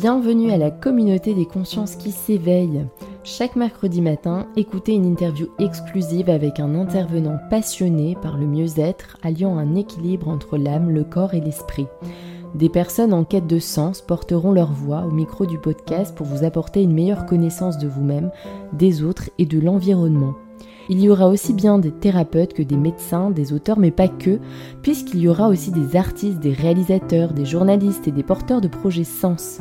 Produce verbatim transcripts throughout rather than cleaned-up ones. Bienvenue à la communauté des consciences qui s'éveillent. Chaque mercredi matin, écoutez une interview exclusive avec un intervenant passionné par le mieux-être, alliant un équilibre entre l'âme, le corps et l'esprit. Des personnes en quête de sens porteront leur voix au micro du podcast pour vous apporter une meilleure connaissance de vous-même, des autres et de l'environnement. Il y aura aussi bien des thérapeutes que des médecins, des auteurs, mais pas que, puisqu'il y aura aussi des artistes, des réalisateurs, des journalistes et des porteurs de projets sens.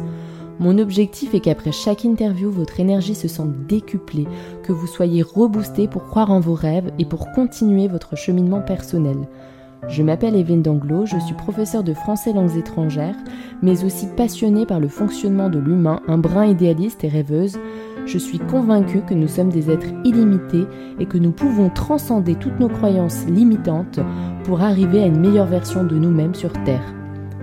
Mon objectif est qu'après chaque interview, votre énergie se sente décuplée, que vous soyez reboosté pour croire en vos rêves et pour continuer votre cheminement personnel. Je m'appelle Evelyn D'Anglo, je suis professeure de français langues étrangères, mais aussi passionnée par le fonctionnement de l'humain, un brin idéaliste et rêveuse. Je suis convaincue que nous sommes des êtres illimités et que nous pouvons transcender toutes nos croyances limitantes pour arriver à une meilleure version de nous-mêmes sur Terre.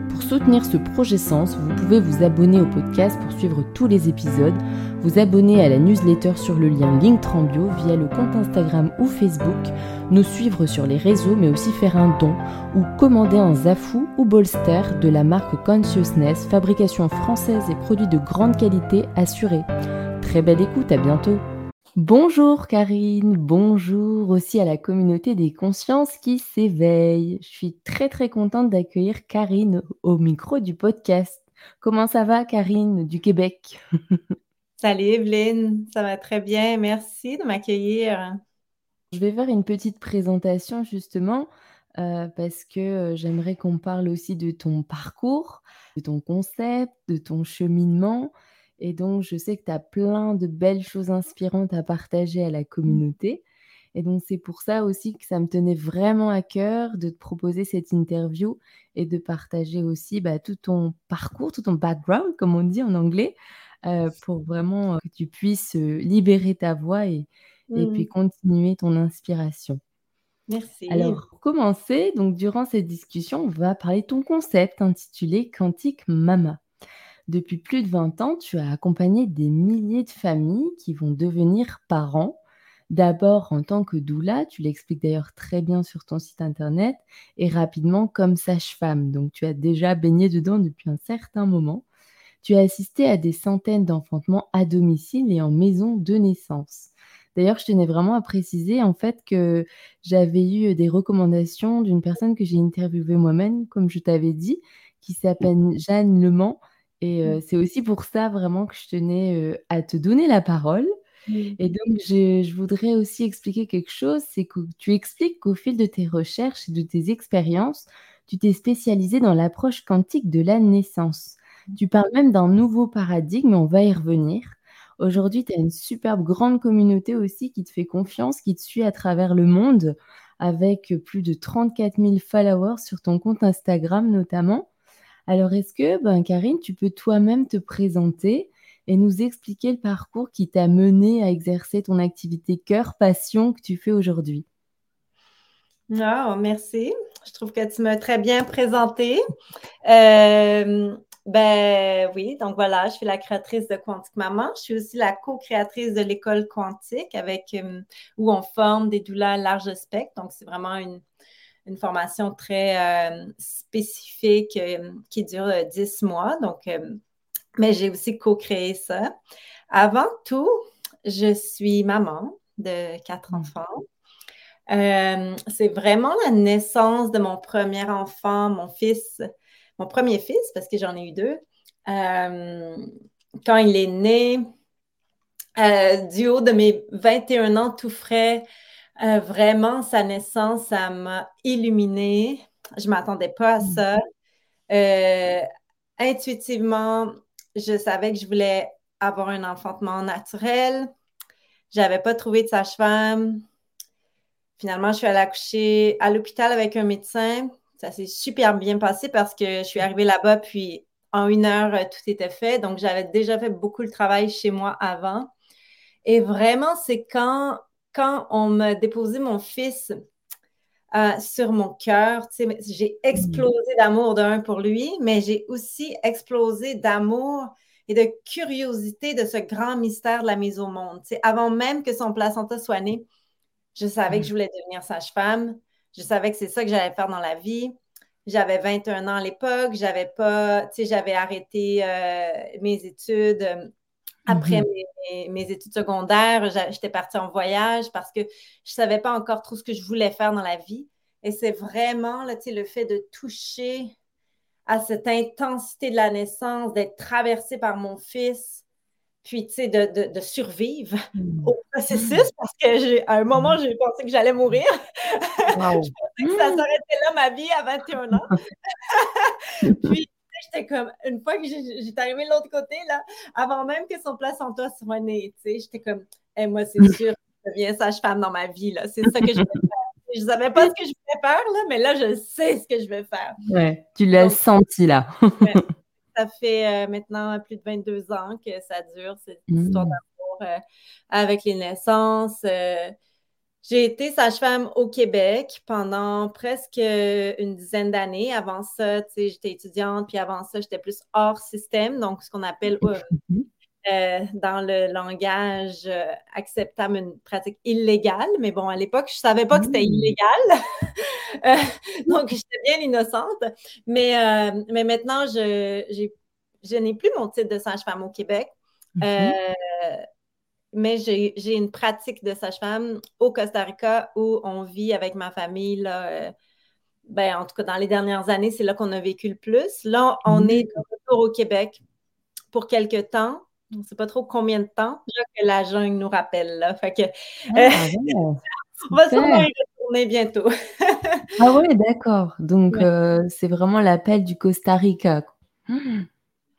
Pour soutenir ce projet Sens, vous pouvez vous abonner au podcast pour suivre tous les épisodes, vous abonner à la newsletter sur le lien Linktrambio via le compte Instagram ou Facebook, nous suivre sur les réseaux mais aussi faire un don ou commander un Zafou ou bolster de la marque Consciousness, fabrication française et produits de grande qualité assurés. Très belle écoute, à bientôt. Bonjour Karine, bonjour aussi à la communauté des consciences qui s'éveillent. Je suis très très contente d'accueillir Karine au micro du podcast. Comment ça va Karine du Québec? Salut Evelyne, ça va très bien, merci de m'accueillir. Je vais faire une petite présentation justement euh, parce que j'aimerais qu'on parle aussi de ton parcours, de ton concept, de ton cheminement. Et donc, je sais que tu as plein de belles choses inspirantes à partager à la communauté. Et donc, c'est pour ça aussi que ça me tenait vraiment à cœur de te proposer cette interview et de partager aussi bah, tout ton parcours, tout ton background, comme on dit en anglais, euh, pour vraiment que tu puisses libérer ta voix et, mmh. et puis continuer ton inspiration. Merci. Alors, pour commencer, donc, durant cette discussion, on va parler de ton concept intitulé « Quantik Mama ». Depuis plus de vingt ans, tu as accompagné des milliers de familles qui vont devenir parents. D'abord en tant que doula, tu l'expliques d'ailleurs très bien sur ton site internet, et rapidement comme sage-femme. Donc tu as déjà baigné dedans depuis un certain moment. Tu as assisté à des centaines d'enfantements à domicile et en maison de naissance. D'ailleurs, je tenais vraiment à préciser en fait que j'avais eu des recommandations d'une personne que j'ai interviewée moi-même, comme je t'avais dit, qui s'appelle Jeanne Lemant. Et euh, c'est aussi pour ça vraiment que je tenais euh, à te donner la parole. Mmh. Et donc, je, je voudrais aussi expliquer quelque chose, c'est que tu expliques qu'au fil de tes recherches et de tes expériences, tu t'es spécialisée dans l'approche quantique de la naissance. Tu parles même d'un nouveau paradigme, on va y revenir. Aujourd'hui, tu as une superbe grande communauté aussi qui te fait confiance, qui te suit à travers le monde, avec plus de trente-quatre mille followers sur ton compte Instagram notamment. Alors, est-ce que, ben, Karine, tu peux toi-même te présenter et nous expliquer le parcours qui t'a mené à exercer ton activité cœur-passion que tu fais aujourd'hui? Oh, merci. Je trouve que tu m'as très bien présentée. Euh, ben oui, donc voilà, je suis la créatrice de Quantik Mama. Je suis aussi la co-créatrice de l'école Quantique avec, euh, où on forme des doulas large spectre. Donc, c'est vraiment une... une formation très euh, spécifique euh, qui dure euh, dix mois. Donc, euh, mais j'ai aussi co-créé ça. Avant tout, je suis maman de quatre enfants. Euh, c'est vraiment la naissance de mon premier enfant, mon fils, mon premier fils, parce que j'en ai eu deux. Euh, quand il est né, euh, du haut de mes vingt et un ans tout frais, Euh, vraiment, sa naissance, ça m'a illuminée. Je ne m'attendais pas à ça. Euh, intuitivement, je savais que je voulais avoir un enfantement naturel. Je n'avais pas trouvé de sage-femme. Finalement, je suis allée accoucher à l'hôpital avec un médecin. Ça s'est super bien passé parce que je suis arrivée là-bas, puis en une heure, tout était fait. Donc, j'avais déjà fait beaucoup le travail chez moi avant. Et vraiment, c'est quand... Quand on m'a déposé mon fils euh, sur mon cœur, j'ai explosé d'amour d'un pour lui, mais j'ai aussi explosé d'amour et de curiosité de ce grand mystère de la mise au monde. T'sais, avant même que son placenta soit né, je savais que je voulais devenir sage-femme. Je savais que c'est ça que j'allais faire dans la vie. J'avais vingt et un ans à l'époque, j'avais pas, tu sais, j'avais arrêté euh, mes études euh, après mm-hmm. mes, mes, mes études secondaires, j'a, j'étais partie en voyage parce que je savais pas encore trop ce que je voulais faire dans la vie. Et c'est vraiment, là, tu sais, le fait de toucher à cette intensité de la naissance, d'être traversée par mon fils, puis, tu sais, de, de, de survivre mm-hmm. au processus, parce que j'ai, à un moment, j'ai pensé que j'allais mourir. Wow. Je pensais que ça s'arrêtait là, ma vie, à vingt et un ans. Puis, j'étais comme, une fois que j'ai, j'étais arrivée de l'autre côté, là, avant même que son placenta soit né, tu sais, j'étais comme, hey, moi, c'est sûr, je deviens sage-femme dans ma vie, là. C'est ça que je veux faire. Je ne savais pas ce que je voulais faire, là, mais là, je sais ce que je vais faire. Ouais, tu l'as Donc, senti, là. Ça fait euh, maintenant plus de vingt-deux ans que ça dure, cette mmh. histoire d'amour euh, avec les naissances. Euh, j'ai été sage-femme au Québec pendant presque une dizaine d'années. Avant ça, tu sais, j'étais étudiante, puis avant ça, j'étais plus hors système, donc ce qu'on appelle euh, euh, dans le langage euh, acceptable une pratique illégale. Mais bon, à l'époque, je ne savais pas que c'était illégal, euh, donc j'étais bien innocente. Mais, euh, mais maintenant, je, j'ai, je n'ai plus mon titre de sage-femme au Québec. Euh, mm-hmm. Mais j'ai, j'ai une pratique de sage-femme au Costa Rica où on vit avec ma famille. Là, euh, ben, en tout cas, dans les dernières années, c'est là qu'on a vécu le plus. Là, on est de retour au Québec pour quelques temps. On ne sait pas trop combien de temps là, que la jungle nous rappelle. Là. Fait que, euh, ah, on va sûrement y retourner bientôt. Ah oui, d'accord. Donc, ouais. euh, c'est vraiment l'appel du Costa Rica. Mmh.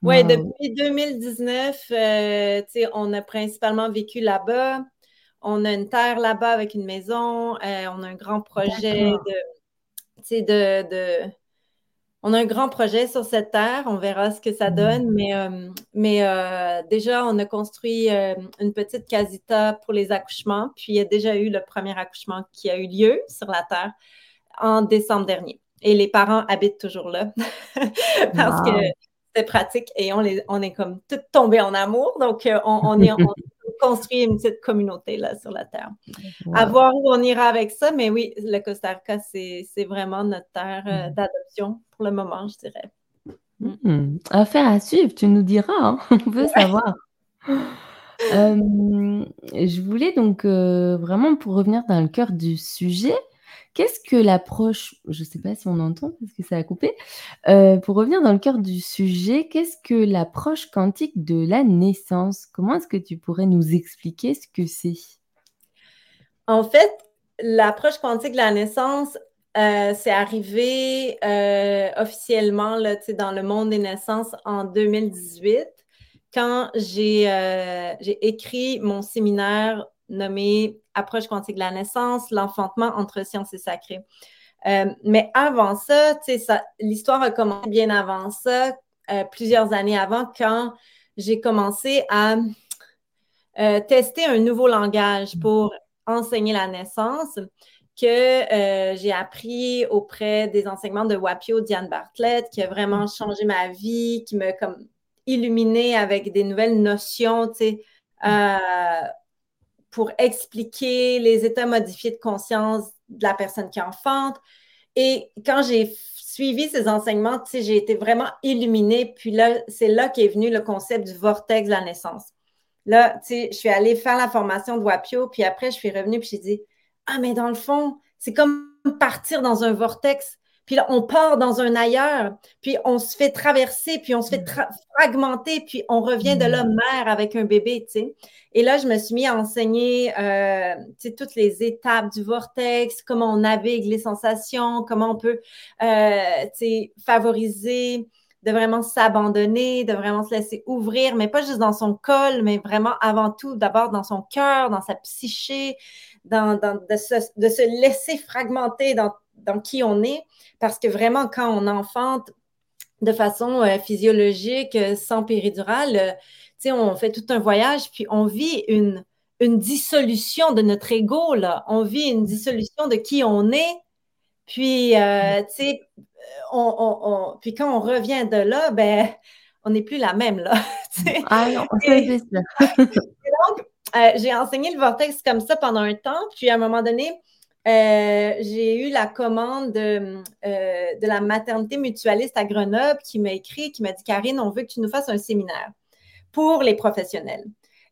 Oui, wow. Depuis deux mille dix-neuf, euh, on a principalement vécu là-bas. On a une terre là-bas avec une maison. Euh, on a un grand projet de, de, de. On a un grand projet sur cette terre. On verra ce que ça donne. Mais, euh, mais euh, déjà, on a construit euh, une petite casita pour les accouchements. Puis il y a déjà eu le premier accouchement qui a eu lieu sur la terre en décembre dernier. Et les parents habitent toujours là. Parce wow. que. C'est pratique et on, les, on est comme toutes tombées en amour. Donc, on, on, est, on construit une petite communauté là sur la terre. Wow. À voir où on ira avec ça. Mais oui, le Costa Rica, c'est, c'est vraiment notre terre d'adoption pour le moment, je dirais. Mm-hmm. Affaire à suivre, tu nous diras. Hein? On veut savoir. euh, je voulais donc euh, vraiment, pour revenir dans le cœur du sujet, qu'est-ce que l'approche, je ne sais pas si on entend parce que ça a coupé, euh, pour revenir dans le cœur du sujet, qu'est-ce que l'approche quantique de la naissance? Comment est-ce que tu pourrais nous expliquer ce que c'est? En fait, l'approche quantique de la naissance, euh, c'est arrivé euh, officiellement là, dans le monde des naissances en deux mille dix-huit, quand j'ai, euh, j'ai écrit mon séminaire nommé « Approche quantique de la naissance, l'enfantement entre science et sacré euh, ». Mais avant ça, ça, l'histoire a commencé bien avant ça, euh, plusieurs années avant, quand j'ai commencé à euh, tester un nouveau langage pour enseigner la naissance que euh, j'ai appris auprès des enseignements de Wapio, Diane Bartlett, qui a vraiment changé ma vie, qui m'a comme illuminée avec des nouvelles notions, tu sais, euh, pour expliquer les états modifiés de conscience de la personne qui enfante. Et quand j'ai suivi ces enseignements, tu sais, j'ai été vraiment illuminée. Puis là, c'est là qu'est venu le concept du vortex de la naissance. Là, tu sais, je suis allée faire la formation de Wapio, puis après, je suis revenue, puis j'ai dit, « Ah, mais dans le fond, c'est comme partir dans un vortex. » Puis là, on part dans un ailleurs, puis on se fait traverser, puis on se fait tra- fragmenter, puis on revient de là mère avec un bébé, tu sais. Et là, je me suis mis à enseigner, euh, tu sais, toutes les étapes du vortex, comment on navigue les sensations, comment on peut, euh, tu sais, favoriser, de vraiment s'abandonner, de vraiment se laisser ouvrir, mais pas juste dans son col, mais vraiment avant tout, d'abord dans son cœur, dans sa psyché, dans, dans, de, se, de se laisser fragmenter dans dans qui on est, parce que vraiment, quand on enfante de façon euh, physiologique, euh, sans péridurale, euh, tu sais, on fait tout un voyage, puis on vit une, une dissolution de notre ego, là. On vit une dissolution de qui on est, puis, euh, tu sais, on, on, on, puis quand on revient de là, ben, on n'est plus la même, là. Ah non, c'est juste là. Donc, euh, j'ai enseigné le vortex comme ça pendant un temps, puis à un moment donné, Euh, j'ai eu la commande de, euh, de la maternité mutualiste à Grenoble qui m'a écrit, qui m'a dit « Karine, on veut que tu nous fasses un séminaire pour les professionnels. »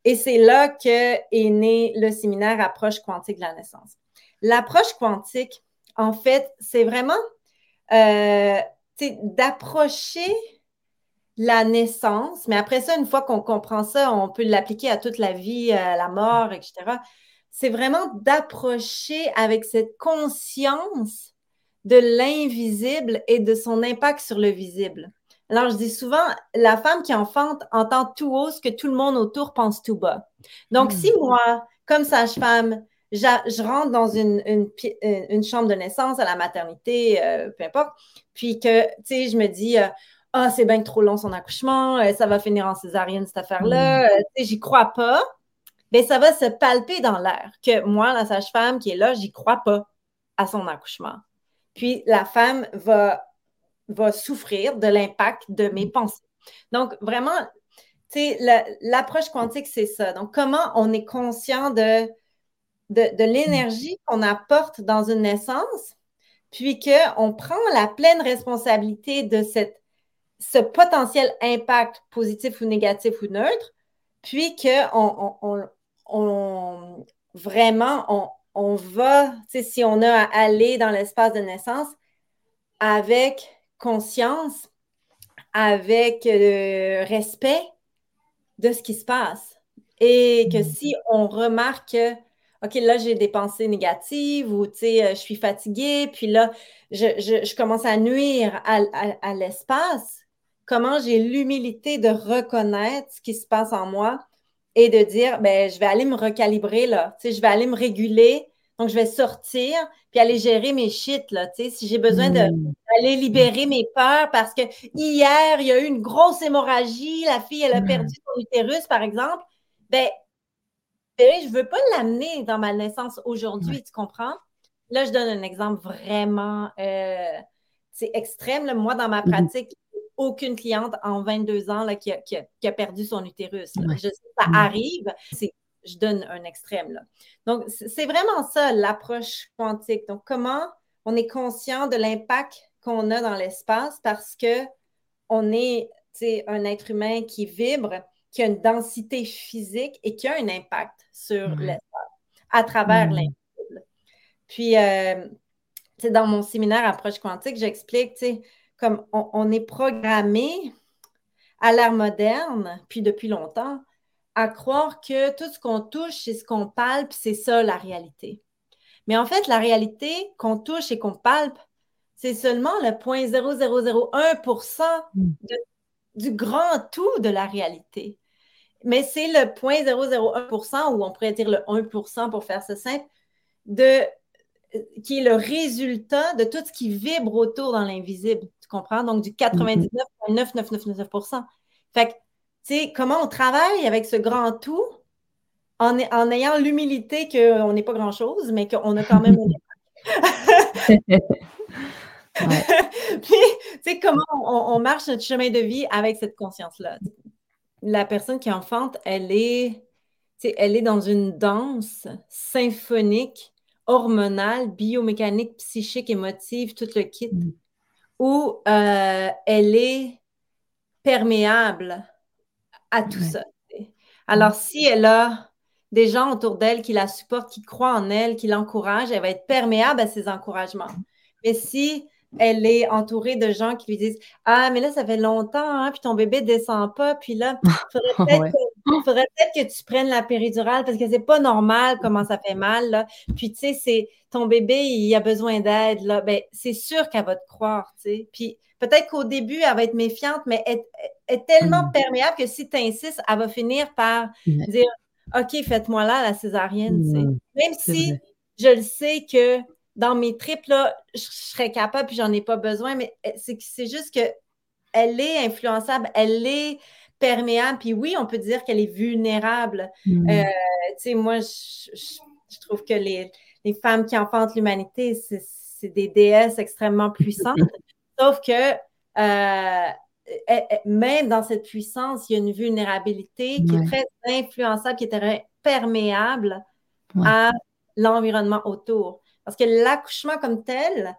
Et c'est là qu'est né le séminaire « Approche quantique de la naissance ». L'approche quantique, en fait, c'est vraiment euh, d'approcher la naissance, mais après ça, une fois qu'on comprend ça, on peut l'appliquer à toute la vie, à la mort, et cetera. C'est vraiment d'approcher avec cette conscience de l'invisible et de son impact sur le visible. Alors, je dis souvent, la femme qui enfante entend tout haut ce que tout le monde autour pense tout bas. Donc, mmh. si moi, comme sage-femme, j'a, je rentre dans une, une, une, une chambre de naissance à la maternité, euh, peu importe, puis que, tu sais, je me dis... Euh, « Ah, oh, c'est bien trop long son accouchement, ça va finir en césarienne cette affaire-là, tu sais, j'y crois pas. » Bien, ça va se palper dans l'air que moi, la sage-femme qui est là, j'y crois pas à son accouchement. Puis la femme va, va souffrir de l'impact de mes pensées. Donc, vraiment, tu sais, la, l'approche quantique, c'est ça. Donc, comment on est conscient de, de, de l'énergie qu'on apporte dans une naissance, puis qu'on prend la pleine responsabilité de cette ce potentiel impact positif ou négatif ou neutre, puis qu'on on, on, on, vraiment, on, on va, si on a à aller dans l'espace de naissance avec conscience, avec euh, respect de ce qui se passe. Et que si on remarque que, OK, là, j'ai des pensées négatives ou, tu sais, je suis fatiguée, puis là, je, je, je commence à nuire à, à, à l'espace, comment j'ai l'humilité de reconnaître ce qui se passe en moi et de dire, ben je vais aller me recalibrer, là, tu sais, je vais aller me réguler, donc je vais sortir puis aller gérer mes shit, là, tu sais, si j'ai besoin de, d'aller libérer mes peurs parce que hier, il y a eu une grosse hémorragie, la fille, elle a perdu son utérus, par exemple, ben je ne veux pas l'amener dans ma naissance aujourd'hui, tu comprends? Là, je donne un exemple vraiment, euh, c'est extrême, là. Moi, dans ma pratique, aucune cliente en vingt-deux ans là, qui, a, qui, a, qui a perdu son utérus. Là. Je sais que ça arrive. C'est, je donne un extrême. Là. Donc, c'est vraiment ça, l'approche quantique. Donc, comment on est conscient de l'impact qu'on a dans l'espace parce qu'on est un être humain qui vibre, qui a une densité physique et qui a un impact sur mmh. l'espace à travers mmh. l'invisible. Puis, euh, dans mon séminaire Approche quantique, j'explique, tu sais, comme on, on est programmé à l'ère moderne, puis depuis longtemps, à croire que tout ce qu'on touche, c'est ce qu'on palpe, c'est ça la réalité. Mais en fait, la réalité qu'on touche et qu'on palpe, c'est seulement le zéro virgule zéro zéro zéro un pour cent de, du grand tout de la réalité. Mais c'est le zéro virgule zéro zéro un pour cent, ou on pourrait dire le un pour cent pour faire ça simple, de... qui est le résultat de tout ce qui vibre autour dans l'invisible, tu comprends? Donc, du quatre-vingt-dix-neuf virgule neuf neuf neuf neuf pour cent. Fait que, tu sais, comment on travaille avec ce grand tout en, en ayant l'humilité qu'on n'est pas grand-chose, mais qu'on a quand même... Puis, tu sais, comment on, on marche notre chemin de vie avec cette conscience-là? La personne qui enfante, elle est, tu sais, elle est dans une danse symphonique hormonale, biomécanique, psychique, émotive, tout le kit, où euh, elle est perméable à tout ça. Alors, si elle a des gens autour d'elle qui la supportent, qui croient en elle, qui l'encouragent, elle va être perméable à ses encouragements. Mais si elle est entourée de gens qui lui disent « Ah, mais là, ça fait longtemps, hein, puis ton bébé ne descend pas, puis là, il faudrait peut-être que Il faudrait peut-être que tu prennes la péridurale parce que c'est pas normal comment ça fait mal. Là. Puis, tu sais, c'est ton bébé, il a besoin d'aide. Là. Ben, c'est sûr qu'elle va te croire. Tu sais. Puis, peut-être qu'au début, elle va être méfiante, mais elle est tellement mmh. perméable que si tu insistes, elle va finir par mmh. dire OK, faites-moi là la césarienne. Mmh. Tu sais. Même c'est si vrai. Je le sais que dans mes tripes, là, je serais capable puis j'en ai pas besoin, mais c'est, c'est juste qu'elle est influençable, elle est. Perméable, puis oui, on peut dire qu'elle est vulnérable. Mmh. Euh, tu sais, moi, je, je, je trouve que les, les femmes qui enfantent l'humanité, c'est, c'est des déesses extrêmement puissantes, sauf que euh, elle, même dans cette puissance, il y a une vulnérabilité qui ouais. est très influençable, qui est très perméable ouais. à l'environnement autour. Parce que l'accouchement comme tel,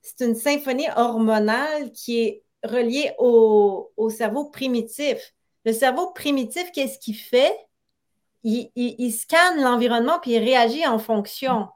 c'est une symphonie hormonale qui est reliée au, au cerveau primitif. Le cerveau primitif, qu'est-ce qu'il fait? Il, il, il scanne l'environnement puis il réagit en fonction.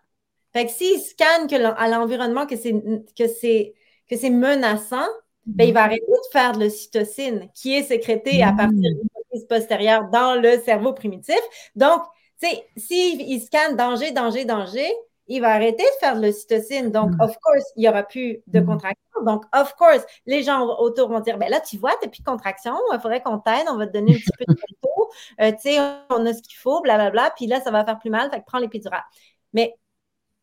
Fait que s'il scanne que à l'environnement que c'est, que c'est, que c'est menaçant, ben, il va arrêter de faire de l'ocytocine qui est sécrétée à partir de l'hypophyse postérieure dans le cerveau primitif. Donc, tu sais, s'il scanne danger, danger, danger, il va arrêter de faire de l'ocytocine. Donc, of course, il n'y aura plus de contraction. Donc, of course, les gens autour vont dire, ben là, tu vois, tu n'as plus de contraction, il faudrait qu'on t'aide, on va te donner un petit peu de photo, euh, tu sais, on a ce qu'il faut, blablabla, puis là, ça va faire plus mal, fait que prends l'épidurale. Mais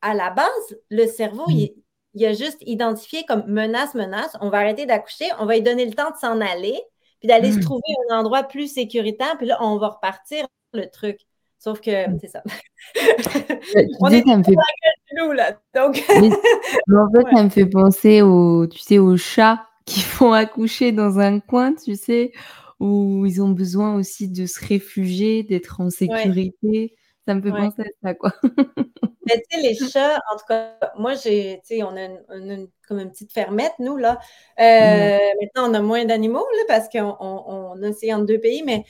à la base, le cerveau, il est Il a juste identifié comme menace, menace. On va arrêter d'accoucher. On va lui donner le temps de s'en aller puis d'aller mmh. se trouver un endroit plus sécuritaire. Puis là, on va repartir le truc. Sauf que, c'est ça. Tu on sais, est ça me fait... la gueule du loup, là. Donc... Mais, mais en fait, ouais. ça me fait penser aux, tu sais, aux chats qui font accoucher dans un coin, tu sais, où ils ont besoin aussi de se réfugier, d'être en sécurité. Ouais. Ça me fait ouais. penser à ça, quoi. Mais tu sais, les chats, en tout cas, moi, j'ai, tu sais, on a, une, on a une, comme une petite fermette, nous, là. Euh, mm. Maintenant, on a moins d'animaux, là, parce qu'on on, on a essayé entre deux pays, mais il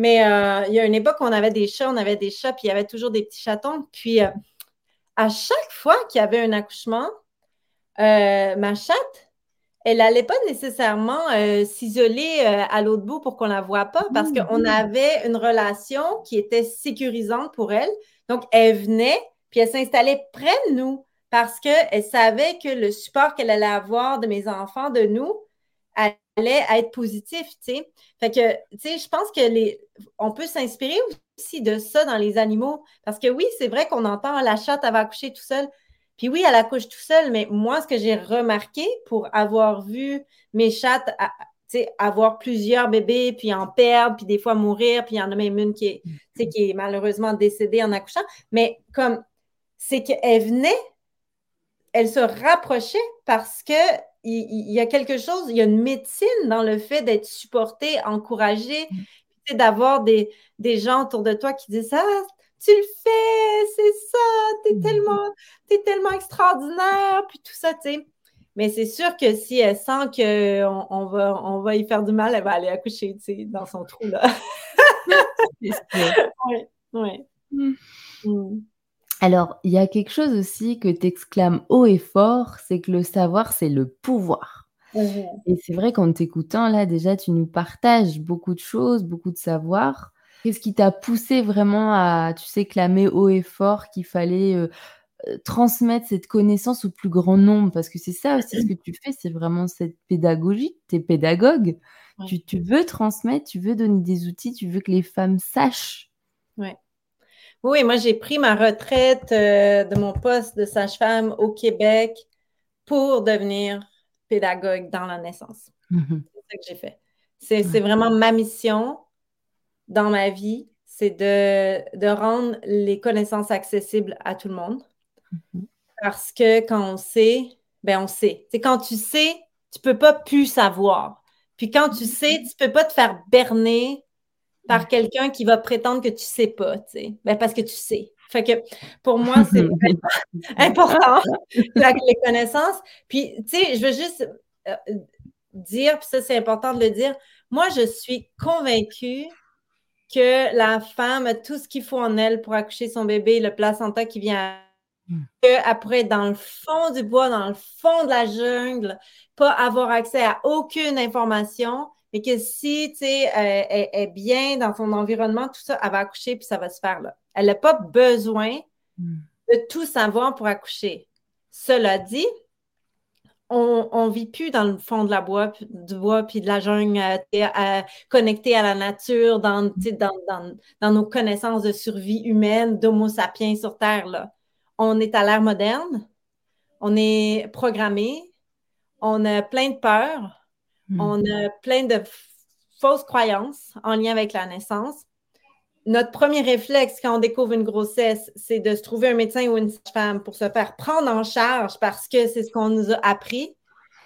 mais, euh, y a une époque où on avait des chats, on avait des chats, puis il y avait toujours des petits chatons. Puis, euh, à chaque fois qu'il y avait un accouchement, euh, ma chatte, elle n'allait pas nécessairement euh, s'isoler euh, à l'autre bout pour qu'on ne la voit pas parce mmh. qu'on avait une relation qui était sécurisante pour elle. Donc, elle venait puis elle s'installait près de nous parce qu'elle savait que le support qu'elle allait avoir de mes enfants, de nous, allait être positif, tu sais. Fait que, tu sais, je pense que les... on peut s'inspirer aussi de ça dans les animaux parce que oui, c'est vrai qu'on entend « la chatte, elle va accoucher tout seule ». Puis oui, elle accouche tout seule, mais moi, ce que j'ai remarqué pour avoir vu mes chattes à, avoir plusieurs bébés, puis en perdre, puis des fois mourir, puis il y en a même une qui est, qui est malheureusement décédée en accouchant, mais comme c'est qu'elle venait, elle se rapprochait parce que il, il y a quelque chose, il y a une médecine dans le fait d'être supportée, encouragée, d'avoir des, des gens autour de toi qui disent « Ah, tu le fais, c'est ça, t'es tellement, t'es tellement extraordinaire, puis tout ça, tu sais. » Mais c'est sûr que si elle sent qu'on on va, on va y faire du mal, elle va aller accoucher, tu sais, dans son trou, là. Oui, oui. Mm. Mm. Alors, il y a quelque chose aussi que t'exclames haut et fort, c'est que le savoir, c'est le pouvoir. Mmh. Et c'est vrai qu'en t'écoutant, là, déjà, tu nous partages beaucoup de choses, beaucoup de savoirs. Qu'est-ce qui t'a poussé vraiment à, tu sais, clamer haut et fort qu'il fallait euh, transmettre cette connaissance au plus grand nombre? Parce que c'est ça aussi ce que tu fais, c'est vraiment cette pédagogie, t'es pédagogue. Ouais. Tu, tu veux transmettre, tu veux donner des outils, tu veux que les femmes sachent. Ouais. Oui, moi j'ai pris ma retraite euh, de mon poste de sage-femme au Québec pour devenir pédagogue dans la naissance. Mmh. C'est ça que j'ai fait. C'est, c'est vraiment ma mission. Dans ma vie, c'est de, de rendre les connaissances accessibles à tout le monde. Parce que quand on sait, ben on sait. C'est quand tu sais, tu peux pas plus savoir. Puis quand tu sais, tu peux pas te faire berner par quelqu'un qui va prétendre que tu sais pas, tu sais. Ben parce que tu sais. Fait que pour moi, c'est important, la, les connaissances. Puis, tu sais, je veux juste euh, dire, puis ça, c'est important de le dire, moi, je suis convaincue que la femme a tout ce qu'il faut en elle pour accoucher son bébé, le placenta qui vient qu'elle pourrait être dans le fond du bois, dans le fond de la jungle, pas avoir accès à aucune information, mais que si, tu sais, elle est bien dans son environnement, tout ça, elle va accoucher puis ça va se faire là. Elle n'a pas besoin de tout savoir pour accoucher. Cela dit, on ne vit plus dans le fond de la bois, du bois puis de la jungle, euh, connecté à la nature, dans, dans, dans, dans nos connaissances de survie humaine, d'homo sapiens sur Terre, là. On est à l'ère moderne, on est programmé, on a plein de peurs, mmh. on a plein de f- fausses croyances en lien avec la naissance. Notre premier réflexe quand on découvre une grossesse, c'est de se trouver un médecin ou une femme pour se faire prendre en charge parce que c'est ce qu'on nous a appris.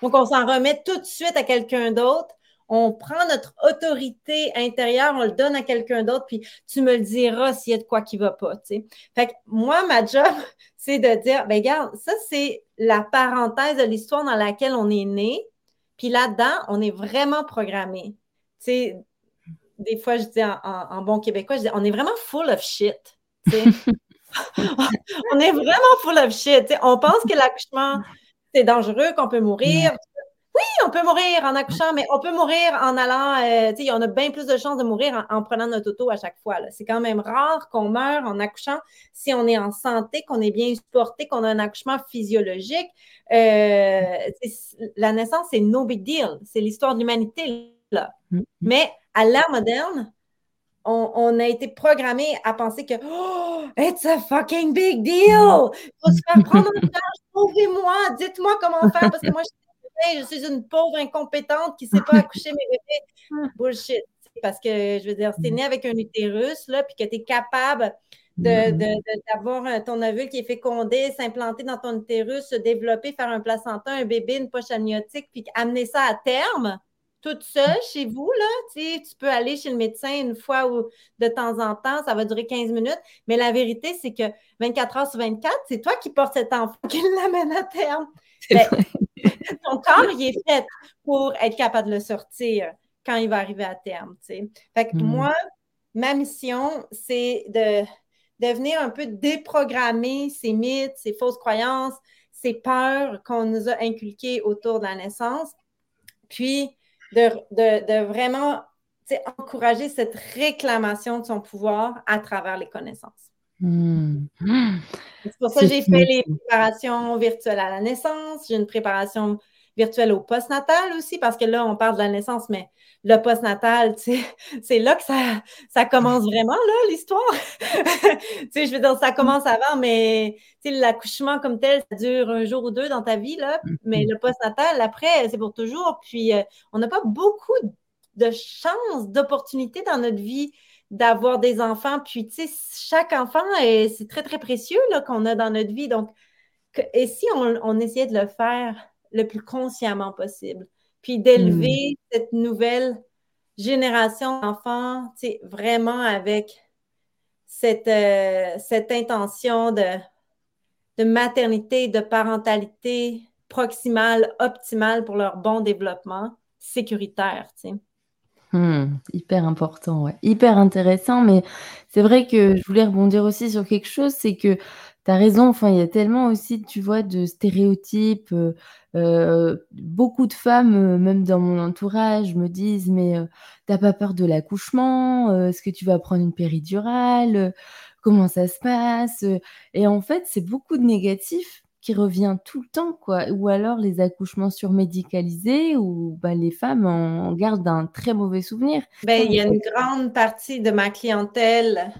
Donc, on s'en remet tout de suite à quelqu'un d'autre. On prend notre autorité intérieure, on le donne à quelqu'un d'autre, puis tu me le diras s'il y a de quoi qui ne va pas, tu sais. Fait que moi, ma job, c'est de dire, ben regarde, ça c'est la parenthèse de l'histoire dans laquelle on est né, puis là-dedans, on est vraiment programmé. Tu sais, des fois, je dis en, en, en bon québécois, je dis, on est vraiment full of shit. Tu sais. On est vraiment full of shit. Tu sais. On pense que l'accouchement, c'est dangereux, qu'on peut mourir. Oui, on peut mourir en accouchant, mais on peut mourir en allant... Euh, tu sais, on a bien plus de chances de mourir en, en prenant notre auto à chaque fois. Là. C'est quand même rare qu'on meure en accouchant si on est en santé, qu'on est bien supporté, qu'on a un accouchement physiologique. Euh, la naissance, c'est no big deal. C'est l'histoire de l'humanité, là. Mais à l'ère moderne, on, on a été programmé à penser que « Oh, it's a fucking big deal! Faut se faire prendre en charge, sauvez-moi, dites-moi comment faire, parce que moi, je je suis une pauvre incompétente qui ne sait pas accoucher mes bébés. » Bullshit. Parce que, je veux dire, si tu es né avec un utérus, là, puis que tu es capable de, de, de, d'avoir ton ovule qui est fécondé, s'implanter dans ton utérus, se développer, faire un placenta, un bébé, une poche amniotique, puis amener ça à terme, toute seule, chez vous, là, tu sais, tu peux aller chez le médecin une fois ou de temps en temps, ça va durer quinze minutes, mais la vérité, c'est que vingt-quatre heures sur vingt-quatre, c'est toi qui portes cet enfant, qui l'amène à terme. Ben, ton corps, il est fait pour être capable de le sortir quand il va arriver à terme, tu sais. Fait que mm. moi, ma mission, c'est de, de venir un peu déprogrammer ces mythes, ces fausses croyances, ces peurs qu'on nous a inculquées autour de la naissance, puis de, de, de vraiment, tu sais, encourager cette réclamation de son pouvoir à travers les connaissances. Mmh. C'est pour ça que j'ai fait les préparations virtuelles à la naissance. J'ai une préparation virtuelle au postnatal aussi, parce que là, on parle de la naissance, mais le postnatal, tu sais, c'est là que ça, ça commence vraiment, là, l'histoire. Tu sais, je veux dire, ça commence avant, mais tu sais, l'accouchement comme tel, ça dure un jour ou deux dans ta vie, là, mais le postnatal, après, c'est pour toujours. Puis, euh, on n'a pas beaucoup de chances, d'opportunités dans notre vie d'avoir des enfants, puis tu sais, chaque enfant, est, c'est très, très précieux là, qu'on a dans notre vie, donc que, et si on, on essayait de le faire le plus consciemment possible, puis d'élever mmh. cette nouvelle génération d'enfants, tu sais, vraiment avec cette, euh, cette intention de, de maternité, de parentalité proximale, optimale pour leur bon développement, sécuritaire, tu sais. Hum, hyper important, ouais. Hyper intéressant, mais c'est vrai que je voulais rebondir aussi sur quelque chose, c'est que tu as raison, enfin, il y a tellement aussi, tu vois, de stéréotypes, euh, euh, beaucoup de femmes, euh, même dans mon entourage, me disent, mais euh, t'as pas peur de l'accouchement, euh, est-ce que tu vas prendre une péridurale, euh, comment ça se passe, et en fait, c'est beaucoup de négatifs qui revient tout le temps, quoi. Ou alors les accouchements surmédicalisés où bah, les femmes en gardent un très mauvais souvenir. Ben, il y a une grande partie de ma clientèle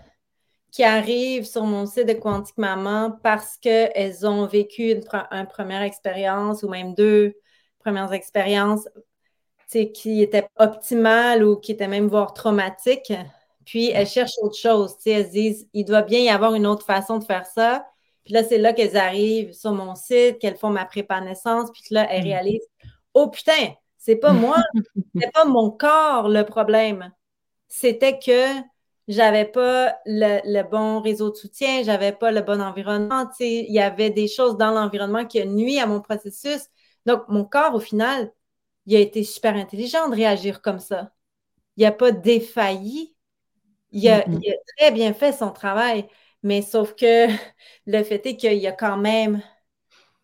qui arrive sur mon site de Quantik Mama parce qu'elles ont vécu une, pre- une première expérience ou même deux premières expériences qui étaient optimales ou qui étaient même voire traumatiques. Puis elles cherchent autre chose. T'sais, elles se disent, il doit bien y avoir une autre façon de faire ça. Puis là, c'est là qu'elles arrivent sur mon site, qu'elles font ma prépa naissance, puis que là, elles réalisent « Oh putain, c'est pas moi, c'est pas mon corps le problème. C'était que j'avais pas le, le bon réseau de soutien, j'avais pas le bon environnement. Tu sais, il y avait des choses dans l'environnement qui nuisent à mon processus. Donc, mon corps, au final, il a été super intelligent de réagir comme ça. Il n'a pas défailli. Il a, mm-hmm. il a très bien fait son travail. » Mais sauf que le fait est qu'il y a quand même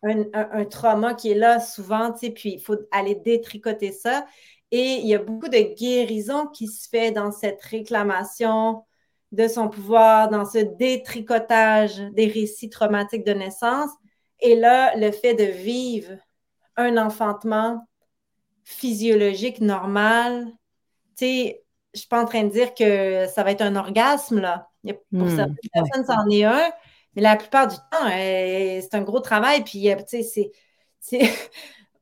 un, un, un trauma qui est là souvent, tu sais, puis il faut aller détricoter ça. Et il y a beaucoup de guérison qui se fait dans cette réclamation de son pouvoir, dans ce détricotage des récits traumatiques de naissance. Et là, le fait de vivre un enfantement physiologique normal, tu sais, je ne suis pas en train de dire que ça va être un orgasme, là. Pour certaines mmh. personnes, c'en est un, mais la plupart du temps, euh, c'est un gros travail. Puis, euh, tu sais, c'est, c'est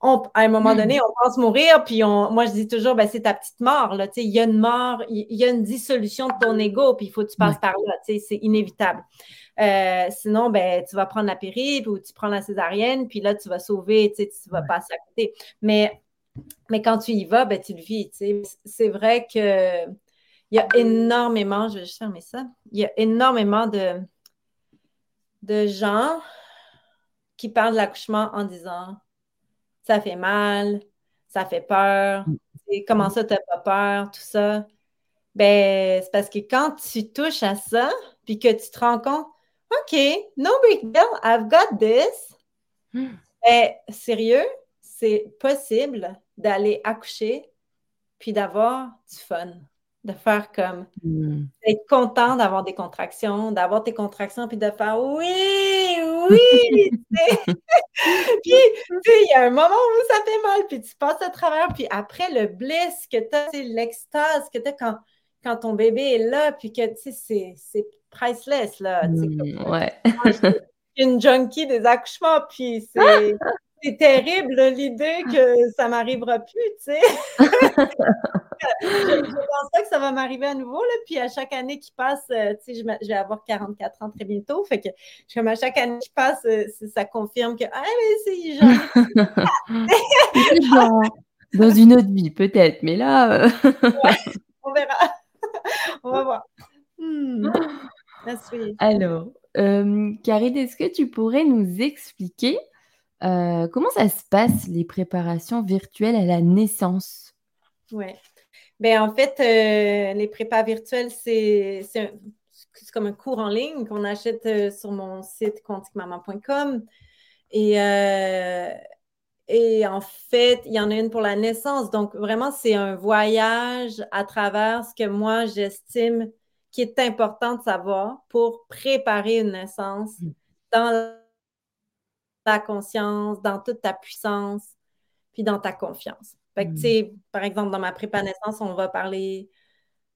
on, à un moment donné, on pense mourir. Puis, on, moi, je dis toujours, ben, c'est ta petite mort. Là, tu sais, il y a une mort, il y, y a une dissolution de ton ego. Puis, il faut que tu passes ouais. par là. Tu sais, c'est inévitable. Euh, sinon, ben, tu vas prendre la péri ou tu prends la césarienne. Puis là, tu vas sauver. Tu sais, tu vas ouais. passer à côté. Mais Mais quand tu y vas, ben, tu le vis. T'sais. C'est vrai que il y a énormément, je vais juste fermer ça, il y a énormément de, de gens qui parle de l'accouchement en disant « ça fait mal, ça fait peur, et comment ça t'as pas peur, tout ça », ben c'est parce que quand tu touches à ça, puis que tu te rends compte « OK, no big deal, I've got this mm. », ben sérieux, c'est possible d'aller accoucher puis d'avoir du fun, de faire comme, mm. d'être content d'avoir des contractions, d'avoir tes contractions, puis de faire « oui, oui! » Puis, tu sais, il y a un moment où ça fait mal, puis tu passes à travers, puis après, le bliss que t'as, c'est l'extase que t'as quand, quand ton bébé est là, puis que, tu sais, c'est, c'est priceless, là. Mm, ouais. Une junkie des accouchements, puis c'est... C'est terrible l'idée que ça ne m'arrivera plus, tu sais. je, je pense pas que ça va m'arriver à nouveau, là. Puis à chaque année qui passe, euh, tu sais, je, je vais avoir quarante-quatre ans très bientôt. Fait que comme à chaque année qui passe, euh, ça confirme que, ah, mais c'est genre. Dans une autre vie, peut-être, mais là. Euh... ouais, on verra. On va voir. Hmm. Alors, euh, Karine, est-ce que tu pourrais nous expliquer? Euh, comment ça se passe, les préparations virtuelles à la naissance? Oui. Bien, en fait, euh, les prépas virtuels, c'est, c'est, un, c'est comme un cours en ligne qu'on achète euh, sur mon site quantic mama point com. Et, euh, et en fait, il y en a une pour la naissance. Donc, vraiment, c'est un voyage à travers ce que moi, j'estime qui est important de savoir pour préparer une naissance dans la ta conscience, dans toute ta puissance, puis dans ta confiance. Fait que, mmh. tu sais, par exemple, dans ma prépa naissance, on va parler,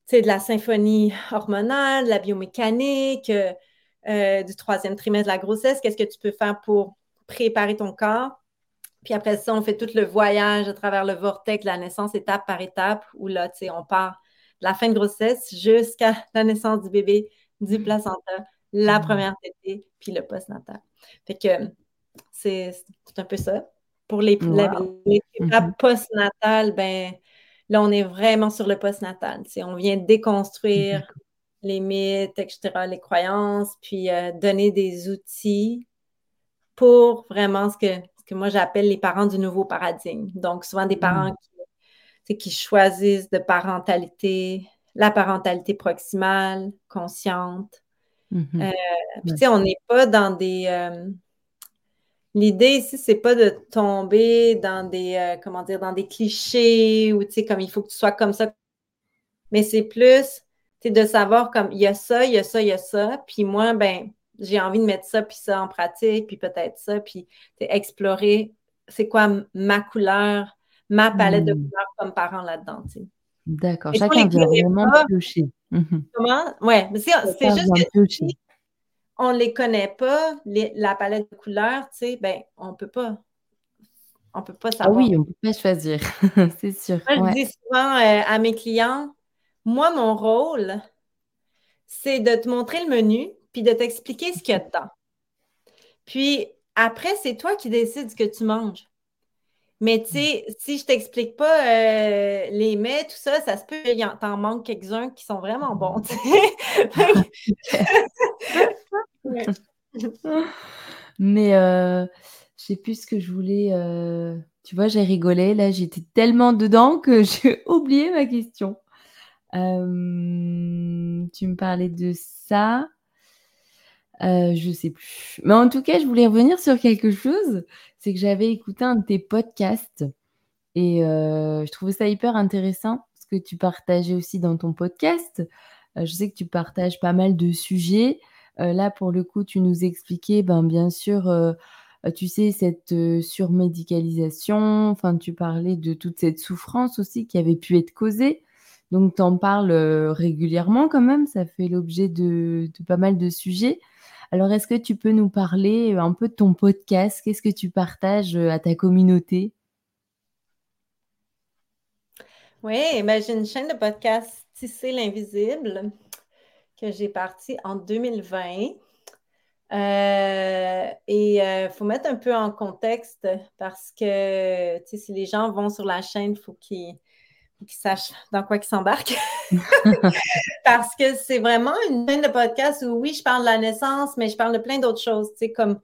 tu sais, de la symphonie hormonale, de la biomécanique, euh, euh, du troisième trimestre de la grossesse, qu'est-ce que tu peux faire pour préparer ton corps. Puis après ça, on fait tout le voyage à travers le vortex de la naissance, étape par étape, où là, tu sais, on part de la fin de grossesse jusqu'à la naissance du bébé, du placenta, la première tétée, puis le postnatal. Fait que C'est, c'est un peu ça. Pour les, wow. la, les étapes mm-hmm. postnatales, ben, là, on est vraiment sur le postnatal. Tu sais, on vient déconstruire mm-hmm. les mythes, et cetera, les croyances, puis euh, donner des outils pour vraiment ce que, ce que moi, j'appelle les parents du nouveau paradigme. Donc, souvent des parents qui, qui choisissent de parentalité, la parentalité proximale, consciente. Mm-hmm. Euh, puis, tu sais, on n'est pas dans des... Euh, L'idée ici, c'est pas de tomber dans des, euh, comment dire, dans des clichés ou, tu sais, comme il faut que tu sois comme ça. Mais c'est plus, tu sais, de savoir comme il y a ça, il y a ça, il y a ça. Puis moi, ben, j'ai envie de mettre ça, puis ça en pratique, puis peut-être ça, puis explorer c'est quoi ma couleur, ma palette mmh. de couleurs comme parent là-dedans, tu sais. D'accord, et chacun vient vraiment piocher. Mmh. Comment? Ouais, mais c'est, c'est juste que... on ne les connaît pas, les, la palette de couleurs, tu sais, ben, on peut pas, on peut pas savoir. Ah oui, on ne peut pas choisir, c'est sûr. Moi, ouais. je dis souvent euh, à mes clients, moi, mon rôle, c'est de te montrer le menu, puis de t'expliquer ce qu'il y a dedans. Puis après, c'est toi qui décides ce que tu manges. Mais tu sais, si je t'explique pas euh, les mets, tout ça, ça se peut que t'en manques quelques-uns qui sont vraiment bons, tu sais. Mais euh, je sais plus ce que je voulais... Euh... Tu vois, j'ai rigolé. Là, j'étais tellement dedans que j'ai oublié ma question. Euh, tu me parlais de ça. Euh, je sais plus. Mais en tout cas, je voulais revenir sur quelque chose. C'est que j'avais écouté un de tes podcasts et euh, je trouvais ça hyper intéressant ce que tu partageais aussi dans ton podcast. Euh, je sais que tu partages pas mal de sujets. Euh, là, pour le coup, tu nous expliquais, ben, bien sûr, euh, tu sais, cette euh, surmédicalisation. Enfin, tu parlais de toute cette souffrance aussi qui avait pu être causée. Donc, tu en parles euh, régulièrement quand même. Ça fait l'objet de, de pas mal de sujets. Alors, est-ce que tu peux nous parler un peu de ton podcast? Qu'est-ce que tu partages à ta communauté? Oui, ben, j'ai une chaîne de podcast Tisser l'invisible que j'ai partie en deux mille vingt. Euh, et il euh, faut mettre un peu en contexte parce que si les gens vont sur la chaîne, il faut qu'ils... qu'ils sachent dans quoi qu'ils s'embarquent. Parce que c'est vraiment une chaîne de podcast où, oui, je parle de la naissance, mais je parle de plein d'autres choses, tu sais, comme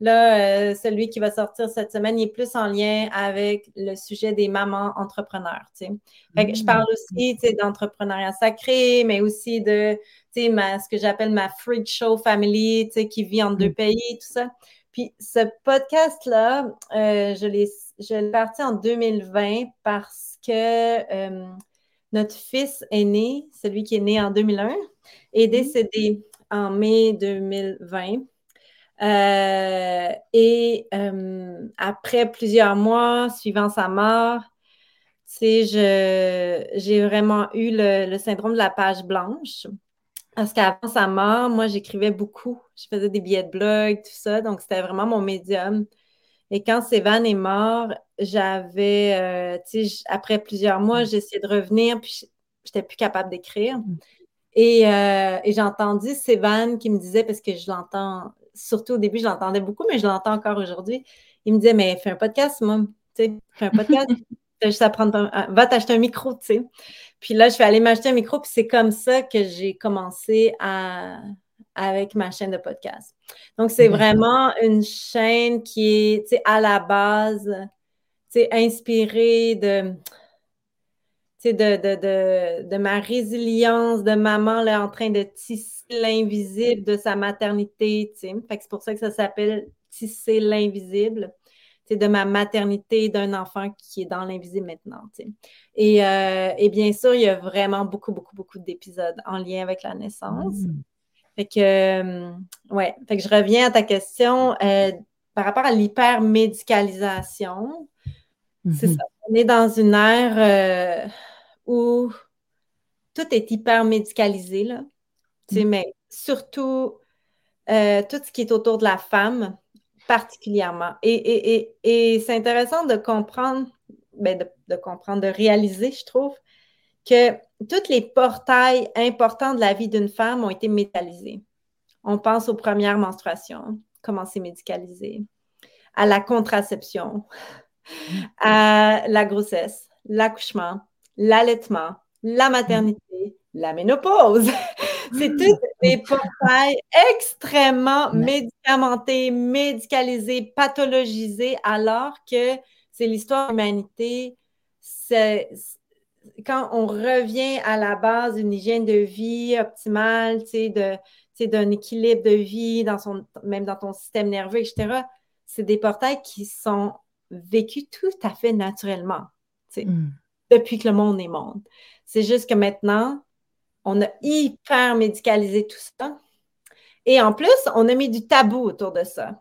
Là, euh, celui qui va sortir cette semaine, il est plus en lien avec le sujet des mamans entrepreneurs, tu sais. Fait que je parle aussi, tu sais, d'entrepreneuriat sacré, mais aussi de, tu sais, ma, ce que j'appelle ma freak show family, tu sais, qui vit entre deux pays, tout ça. Puis ce podcast-là, euh, je l'ai, je l'ai parti en deux mille vingt parce que euh, notre fils aîné, celui qui est né en deux mille un, est décédé en mai deux mille vingt. Euh, et euh, après plusieurs mois, suivant sa mort, tu sais, je, j'ai vraiment eu le, le syndrome de la page blanche. Parce qu'avant sa mort, moi, j'écrivais beaucoup. Je faisais des billets de blog, tout ça. Donc, c'était vraiment mon médium. Et quand Sévan est mort, j'avais, euh, tu sais, après plusieurs mois, j'essayais de revenir, puis j'étais plus capable d'écrire. Et, euh, et j'ai entendu Sévan qui me disait, parce que je l'entends, surtout au début, je l'entendais beaucoup, mais je l'entends encore aujourd'hui. Il me disait, mais fais un podcast, moi. Tu sais, fais un podcast. T'as juste à prendre ton... Va t'acheter un micro, tu sais. Puis là, je vais aller m'acheter un micro, puis c'est comme ça que j'ai commencé à... avec ma chaîne de podcast. Donc, c'est vraiment une chaîne qui est, tu sais, à la base, tu sais, inspirée de, tu sais, de, de, de, de ma résilience de maman, là, en train de tisser l'invisible de sa maternité, tu sais. Fait que c'est pour ça que ça s'appelle « Tisser l'invisible ». C'est de ma maternité, d'un enfant qui est dans l'invisible maintenant. T'sais. Et, euh, et bien sûr, il y a vraiment beaucoup, beaucoup, beaucoup d'épisodes en lien avec la naissance. Mmh. Fait que, euh, ouais, fait que je reviens à ta question euh, par rapport à l'hypermédicalisation. Mmh. C'est ça, on est dans une ère euh, où tout est hypermédicalisé, là. Mmh. Mais surtout, euh, tout ce qui est autour de la femme, particulièrement. Et, et, et, et c'est intéressant de comprendre, ben de, de comprendre, de réaliser, je trouve, que tous les portails importants de la vie d'une femme ont été médicalisés. On pense aux premières menstruations, comment c'est médicalisé, à la contraception, à la grossesse, l'accouchement, l'allaitement, la maternité, la ménopause. C'est tous des portails extrêmement médicamentés, médicalisés, pathologisés, alors que c'est l'histoire de l'humanité. C'est, c'est, quand on revient à la base d'une hygiène de vie optimale, tu sais, de, tu sais, d'un équilibre de vie, dans son, même dans ton système nerveux, et cetera, c'est des portails qui sont vécus tout à fait naturellement, tu sais, mm. depuis que le monde est monde. C'est juste que maintenant, on a hyper médicalisé tout ça. Et en plus, on a mis du tabou autour de ça.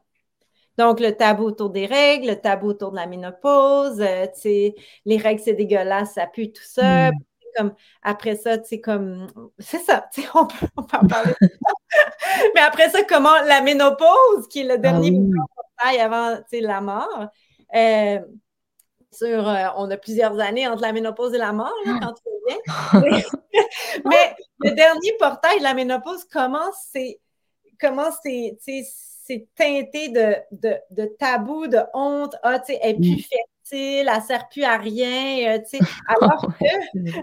Donc, le tabou autour des règles, le tabou autour de la ménopause, euh, tu sais, les règles, c'est dégueulasse, ça pue, tout ça. Mm. Comme, après ça, tu sais, comme... C'est ça, tu sais, on peut, on peut en parler. Mais après ça, comment la ménopause, qui est le dernier ah, oui. avant, tu sais, la mort, euh, sur, euh, on a plusieurs années entre la ménopause et la mort, là, quand tu reviens. Mais le dernier portail de la ménopause, comment c'est, comment c'est, c'est teinté de, de, de tabou, de honte. Ah, tu sais, elle est plus fertile, elle ne sert plus à rien. Euh, tu sais, alors que,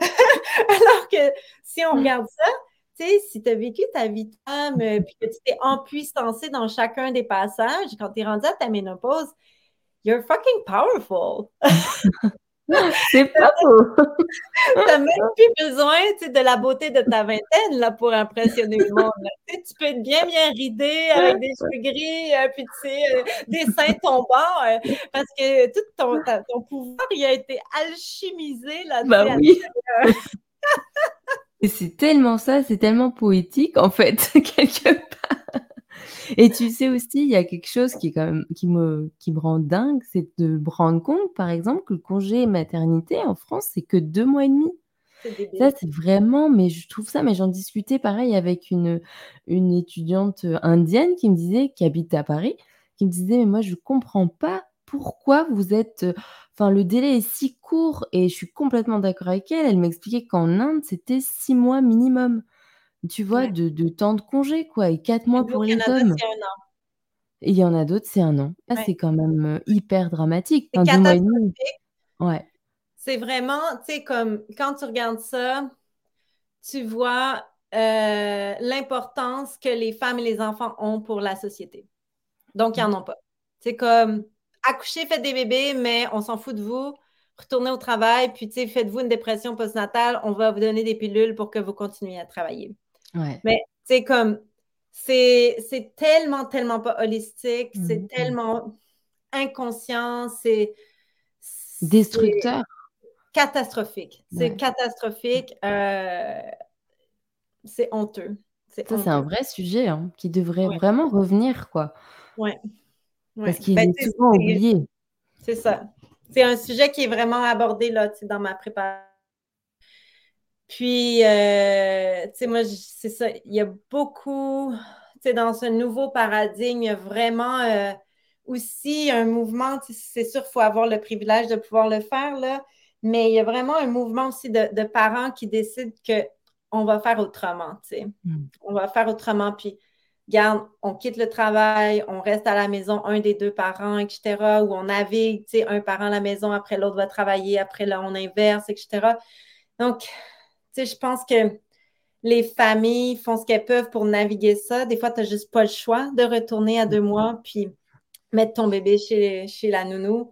alors que si on regarde ça, tu sais, si tu as vécu ta vie de femme, puis que tu t'es empuissancée dans chacun des passages, quand tu es rendue à ta ménopause, you're fucking powerful. C'est pas faux. T'as même plus besoin, tu sais, de la beauté de ta vingtaine là, pour impressionner le monde. Tu sais, tu peux être bien, bien ridée avec des cheveux gris, euh, puis tu sais, euh, des seins tombants, euh, parce que tout ton, ta, ton pouvoir, il a été alchimisé là. Bah oui. Euh... Et c'est tellement ça, c'est tellement poétique en fait, quelque part. Et tu sais aussi, il y a quelque chose qui est quand même qui me qui me rend dingue, c'est de me rendre compte, par exemple, que le congé maternité en France, c'est que deux mois et demi. C'est ça, c'est vraiment, mais je trouve ça, mais j'en discutais pareil avec une une étudiante indienne qui me disait, qui habite à Paris, qui me disait, mais moi je comprends pas pourquoi vous êtes, enfin le délai est si court. Et je suis complètement d'accord avec elle. Elle m'expliquait qu'en Inde, c'était six mois minimum. Tu vois, ouais. de, de temps de congé, quoi, et quatre mois pour les hommes. Et il y en a d'autres, c'est un an. Ah, ouais. C'est quand même hyper dramatique. C'est catastrophique. Ouais. C'est vraiment, tu sais, comme quand tu regardes ça, tu vois euh, l'importance que les femmes et les enfants ont pour la société. Donc, il n'y en a pas. C'est comme accouchez, faites des bébés, mais on s'en fout de vous. Retournez au travail, puis faites-vous une dépression postnatale, on va vous donner des pilules pour que vous continuiez à travailler. Ouais. Mais c'est comme, c'est, c'est tellement, tellement pas holistique, mmh. c'est tellement inconscient, c'est... c'est destructeur. Catastrophique. C'est ouais. catastrophique. Euh, c'est honteux. C'est ça, honteux. C'est un vrai sujet hein, qui devrait ouais. vraiment revenir, quoi. Ouais. Ouais. Parce qu'il ben, est souvent c'est... oublié. C'est ça. C'est un sujet qui est vraiment abordé là, tu sais, dans ma préparation. Puis, euh, tu sais, moi, je, c'est ça. Il y a beaucoup, tu sais, dans ce nouveau paradigme, il y a vraiment euh, aussi un mouvement. C'est sûr, il faut avoir le privilège de pouvoir le faire là, mais il y a vraiment un mouvement aussi de, de parents qui décident que on va faire autrement, tu sais. Mm. On va faire autrement, puis. Regarde, on quitte le travail, on reste à la maison, un des deux parents, et cetera, ou on navigue, tu sais, un parent à la maison, après l'autre va travailler, après là, on inverse, et cetera. Donc, tu sais, je pense que les familles font ce qu'elles peuvent pour naviguer ça. Des fois, tu n'as juste pas le choix de retourner à deux mois puis mettre ton bébé chez, chez la nounou.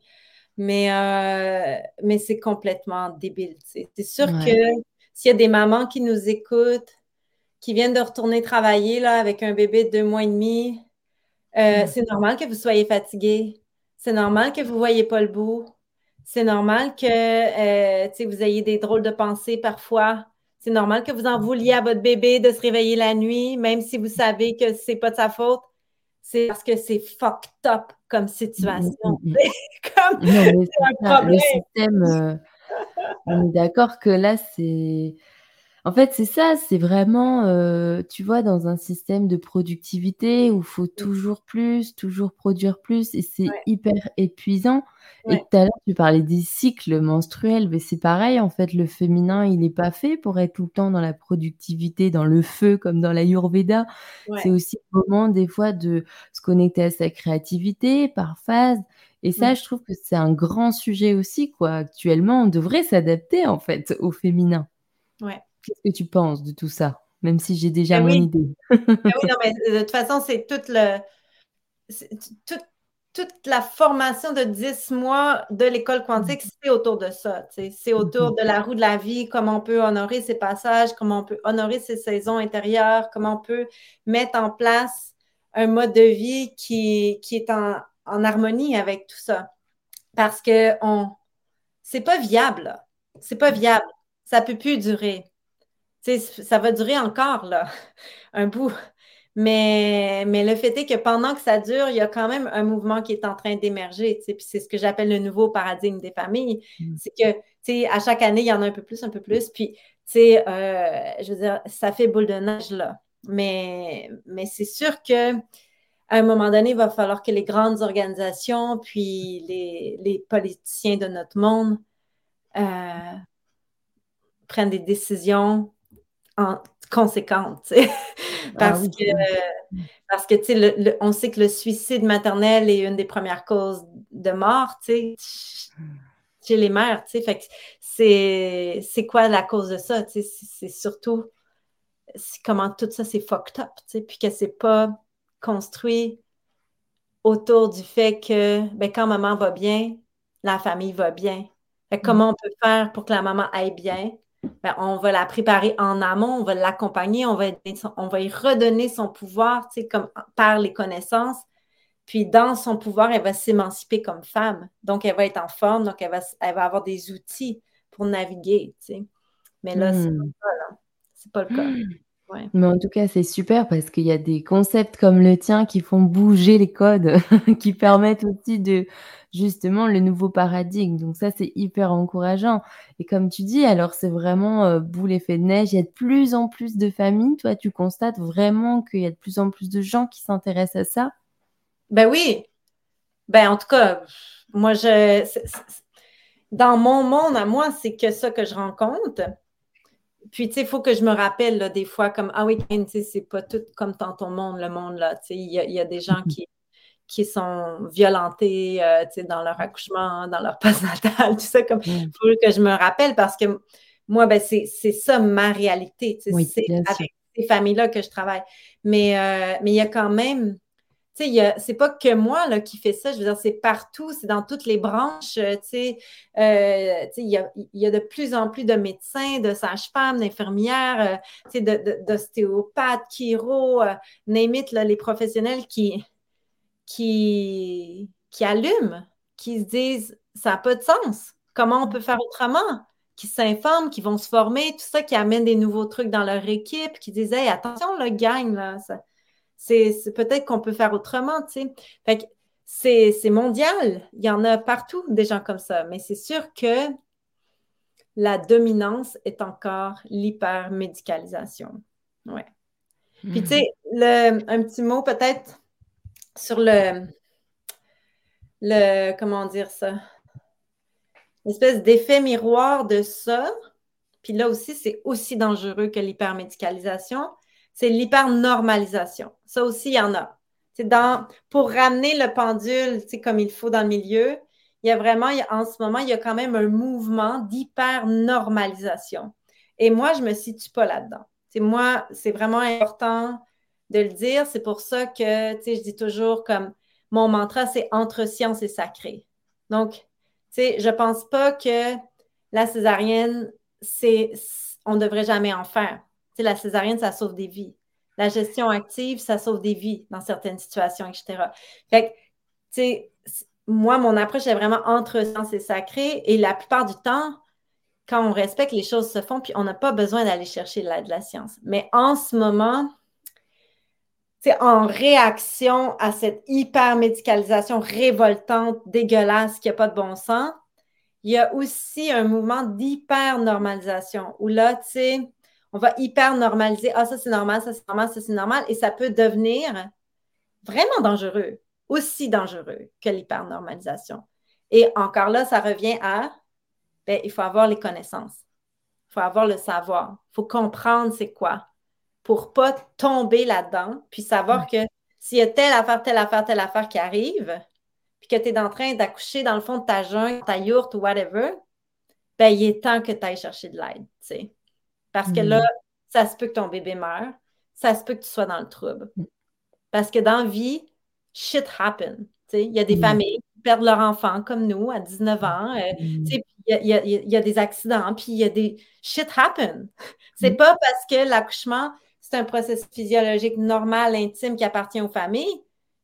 Mais, euh, mais c'est complètement débile, tu sais. C'est sûr ouais. que s'il y a des mamans qui nous écoutent, qui viennent de retourner travailler là, avec un bébé de deux mois et demi, euh, mmh. c'est normal que vous soyez fatigué. C'est normal que vous ne voyez pas le bout. C'est normal que euh, vous ayez des drôles de pensées parfois. C'est normal que vous en vouliez à votre bébé de se réveiller la nuit, même si vous savez que ce n'est pas de sa faute. C'est parce que c'est fucked up comme situation. Mmh. C'est comme non, mais c'est un ça, problème. Le système, euh, on est d'accord que là, c'est... En fait, c'est ça, c'est vraiment, euh, tu vois, dans un système de productivité où il faut toujours plus, toujours produire plus, et c'est ouais. hyper épuisant. Ouais. Et tout à l'heure, tu parlais des cycles menstruels, mais c'est pareil, en fait, le féminin, il n'est pas fait pour être tout le temps dans la productivité, dans le feu, comme dans l'Ayurveda. Ouais. C'est aussi le moment, des fois, de se connecter à sa créativité par phase. Et ça, ouais. je trouve que c'est un grand sujet aussi, quoi. Actuellement, on devrait s'adapter, en fait, au féminin. Ouais. Qu'est-ce que tu penses de tout ça? Même si j'ai déjà eh mon oui. idée. eh oui, non, mais de toute façon, c'est toute, le, c'est toute, toute la formation de dix mois de l'école quantique, c'est autour de ça. T'sais. C'est autour de la roue de la vie, comment on peut honorer ses passages, comment on peut honorer ses saisons intérieures, comment on peut mettre en place un mode de vie qui, qui est en, en harmonie avec tout ça. Parce que on, c'est pas viable. C'est pas viable. Ça peut plus durer. T'sais, ça va durer encore, là, un bout. Mais, mais le fait est que pendant que ça dure, il y a quand même un mouvement qui est en train d'émerger. Puis c'est ce que j'appelle le nouveau paradigme des familles. Mmh. C'est que à chaque année, il y en a un peu plus, un peu plus. Puis, euh, je veux dire, ça fait boule de neige, là. Mais, mais c'est sûr qu'à un moment donné, il va falloir que les grandes organisations, puis les, les politiciens de notre monde euh, prennent des décisions conséquente, parce, ah, oui. que, parce que le, le, on sait que le suicide maternel est une des premières causes de mort chez les mères, fait que c'est, c'est quoi la cause de ça, c'est, c'est surtout c'est comment tout ça c'est fucked up, puis que c'est pas construit autour du fait que ben, quand maman va bien, la famille va bien, fait que comment on peut faire pour que la maman aille bien? Ben, on va la préparer en amont, on va l'accompagner, on va, on va y redonner son pouvoir, tu sais, comme par les connaissances. Puis dans son pouvoir, elle va s'émanciper comme femme. Donc, elle va être en forme, donc elle va, elle va avoir des outils pour naviguer, tu sais. Mais là, mmh. c'est pas le cas, là. C'est pas le cas. Mmh. Ouais. Mais en tout cas, c'est super parce qu'il y a des concepts comme le tien qui font bouger les codes, qui permettent aussi de, justement, le nouveau paradigme. Donc ça, c'est hyper encourageant. Et comme tu dis, alors c'est vraiment euh, boule effet de neige. Il y a de plus en plus de familles. Toi, tu constates vraiment qu'il y a de plus en plus de gens qui s'intéressent à ça? Ben oui. Ben en tout cas, moi, je c'est, c'est... dans mon monde, à moi, c'est que ça que je rencontre. Puis, tu sais, il faut que je me rappelle, là, des fois, comme, ah oui, tu sais, c'est pas tout comme dans ton monde, le monde, là, tu sais, il y, y a des gens qui, qui sont violentés, euh, tu sais, dans leur accouchement, dans leur postnatal, tout ça, comme, il faut que je me rappelle parce que moi, ben, c'est, c'est ça ma réalité, tu sais, oui, c'est avec ces familles-là que je travaille. Mais euh, mais il y a quand même, Tu sais, c'est pas que moi là, qui fais ça, je veux dire, c'est partout, c'est dans toutes les branches, tu sais, euh, tu sais, il y a, y a de plus en plus de médecins, de sages-femmes, d'infirmières, euh, tu sais, de, de, d'ostéopathes, chiro, euh, name it, là, les professionnels qui, qui, qui allument, qui se disent, ça n'a pas de sens, comment on peut faire autrement? Qui s'informent, qui vont se former, tout ça, qui amènent des nouveaux trucs dans leur équipe, qui disent « Hey, attention, le gang, là, ça, c'est, c'est peut-être qu'on peut faire autrement, tu sais. » Fait que c'est, c'est mondial. Il y en a partout, des gens comme ça. Mais c'est sûr que la dominance est encore l'hypermédicalisation. Ouais. Mmh. Puis, tu sais, le, un petit mot peut-être sur le... le comment dire ça? Une espèce d'effet miroir de ça, puis là aussi, c'est aussi dangereux que l'hypermédicalisation, c'est l'hypernormalisation. Ça aussi, il y en a. C'est dans, pour ramener le pendule, tu sais, comme il faut dans le milieu, il y a vraiment, il y a, en ce moment, il y a quand même un mouvement d'hypernormalisation. Et moi, je ne me situe pas là-dedans. C'est, moi, c'est vraiment important de le dire. C'est pour ça que, tu sais, je dis toujours comme, mon mantra, c'est « entre science et sacré ». Donc, tu sais, je ne pense pas que la césarienne, c'est, on ne devrait jamais en faire. Tu sais, la césarienne, ça sauve des vies. La gestion active, ça sauve des vies dans certaines situations, et cetera. Fait que, tu sais, moi, mon approche est vraiment entre science et sacré. Et la plupart du temps, quand on respecte, les choses se font, puis on n'a pas besoin d'aller chercher la, de la science. Mais en ce moment... c'est en réaction à cette hypermédicalisation révoltante, dégueulasse, qui n'a pas de bon sens, il y a aussi un mouvement d'hypernormalisation où là, tu sais, on va hypernormaliser. Ah, ça, c'est normal, ça, c'est normal, ça, c'est normal. Et ça peut devenir vraiment dangereux, aussi dangereux que l'hypernormalisation. Et encore là, ça revient à, ben, il faut avoir les connaissances. Il faut avoir le savoir. Il faut comprendre c'est quoi, pour ne pas tomber là-dedans, puis savoir que s'il y a telle affaire, telle affaire, telle affaire qui arrive, puis que tu es en train d'accoucher dans le fond de ta jungle, ta yourte ou whatever, bien, il est temps que tu ailles chercher de l'aide, tu sais. Parce que là, ça se peut que ton bébé meure, ça se peut que tu sois dans le trouble. Parce que dans la vie, shit happen, tu sais. Il y a des familles qui perdent leur enfant, comme nous, à dix-neuf ans, euh, tu sais, il y, a, il, y a, il y a des accidents, puis il y a des shit happen. C'est pas parce que l'accouchement... c'est un processus physiologique normal, intime, qui appartient aux familles,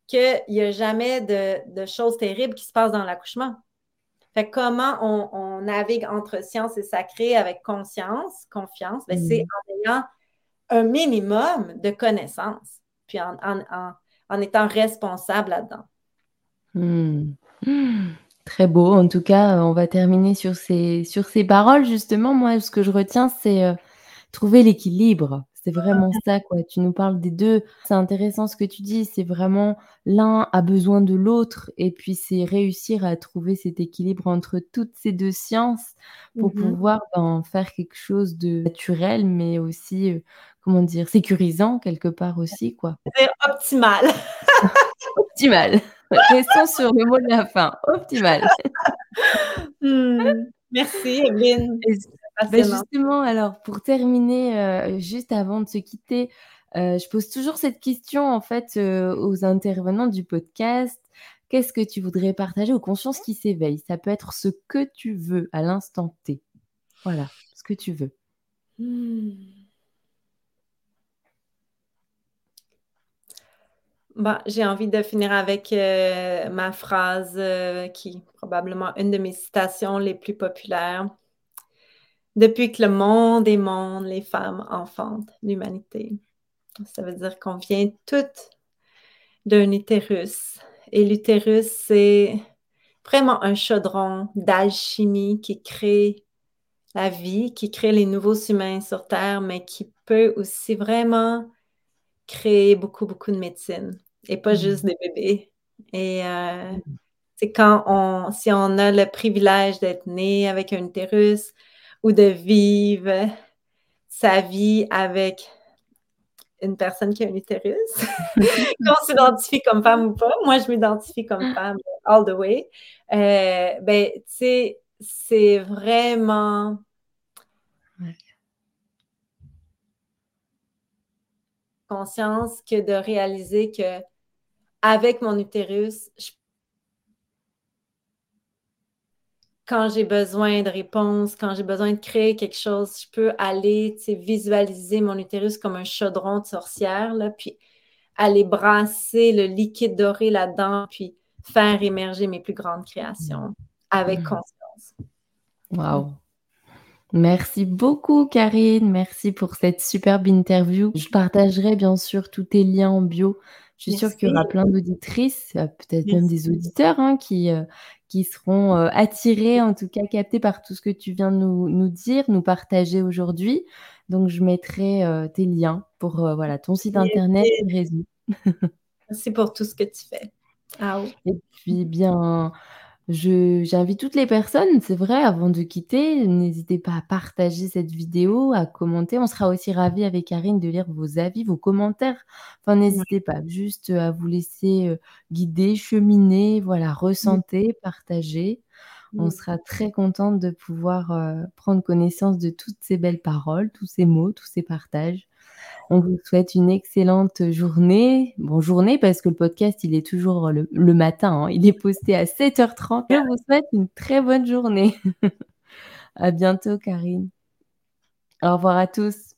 qu'il n'y a jamais de, de choses terribles qui se passent dans l'accouchement. Fait que comment on, on navigue entre science et sacré avec conscience, confiance? Ben c'est en ayant un minimum de connaissances, puis en, en, en, en étant responsable là-dedans. Mmh. Mmh. Très beau. En tout cas, on va terminer sur ces, sur ces paroles. Justement, moi, ce que je retiens, c'est euh, trouver l'équilibre. C'est vraiment ça, quoi. Tu nous parles des deux. C'est intéressant ce que tu dis. C'est vraiment l'un a besoin de l'autre. Et puis, c'est réussir à trouver cet équilibre entre toutes ces deux sciences pour mm-hmm. pouvoir ben, faire quelque chose de naturel, mais aussi, euh, comment dire, sécurisant quelque part aussi, quoi. C'est optimal. Optimal. Restons sur le mot de la fin. Optimal. mm. Merci, Evelyn. Ben justement, alors pour terminer, euh, juste avant de se quitter, euh, je pose toujours cette question en fait euh, aux intervenants du podcast. Qu'est-ce que tu voudrais partager aux consciences qui s'éveillent? Ça peut être ce que tu veux à l'instant T. Voilà, ce que tu veux. Hmm. Bon, j'ai envie de finir avec euh, ma phrase euh, qui est probablement une de mes citations les plus populaires. Depuis que le monde est monde, les femmes enfantent l'humanité. Ça veut dire qu'on vient toutes d'un utérus. Et l'utérus, c'est vraiment un chaudron d'alchimie qui crée la vie, qui crée les nouveaux humains sur Terre, mais qui peut aussi vraiment créer beaucoup, beaucoup de médecine. Et pas juste des bébés. Et... Euh, c'est quand on... si on a le privilège d'être né avec un utérus... ou de vivre sa vie avec une personne qui a un utérus, qu'on s'identifie comme femme ou pas. Moi, je m'identifie comme femme all the way. Euh, ben, tu sais, c'est vraiment... conscience que de réaliser que avec mon utérus, je... quand j'ai besoin de réponses, quand j'ai besoin de créer quelque chose, je peux aller visualiser mon utérus comme un chaudron de sorcière, là, puis aller brasser le liquide doré là-dedans, puis faire émerger mes plus grandes créations avec conscience. Wow! Merci beaucoup, Karine. Merci pour cette superbe interview. Je partagerai, bien sûr, tous tes liens en bio. Je suis Merci. sûre qu'il y aura plein d'auditrices, peut-être Merci. même des auditeurs, hein, qui, euh, qui seront euh, attirés, en tout cas captés par tout ce que tu viens de nous, nous dire, nous partager aujourd'hui. Donc, je mettrai euh, tes liens pour euh, voilà, ton site internet et réseau. Merci pour tout ce que tu fais. Ah oui. Et puis, bien... Je, j'invite toutes les personnes, c'est vrai, avant de quitter, n'hésitez pas à partager cette vidéo, à commenter. On sera aussi ravis avec Karine de lire vos avis, vos commentaires. Enfin, n'hésitez pas juste à vous laisser guider, cheminer, voilà, ressentez, partager. On sera très contente de pouvoir euh, prendre connaissance de toutes ces belles paroles, tous ces mots, tous ces partages. On vous souhaite une excellente journée. Bonne journée, parce que le podcast, il est toujours le, le matin. Hein. Il est posté à sept heures trente. Et on vous souhaite une très bonne journée. À bientôt, Karine. Au revoir à tous.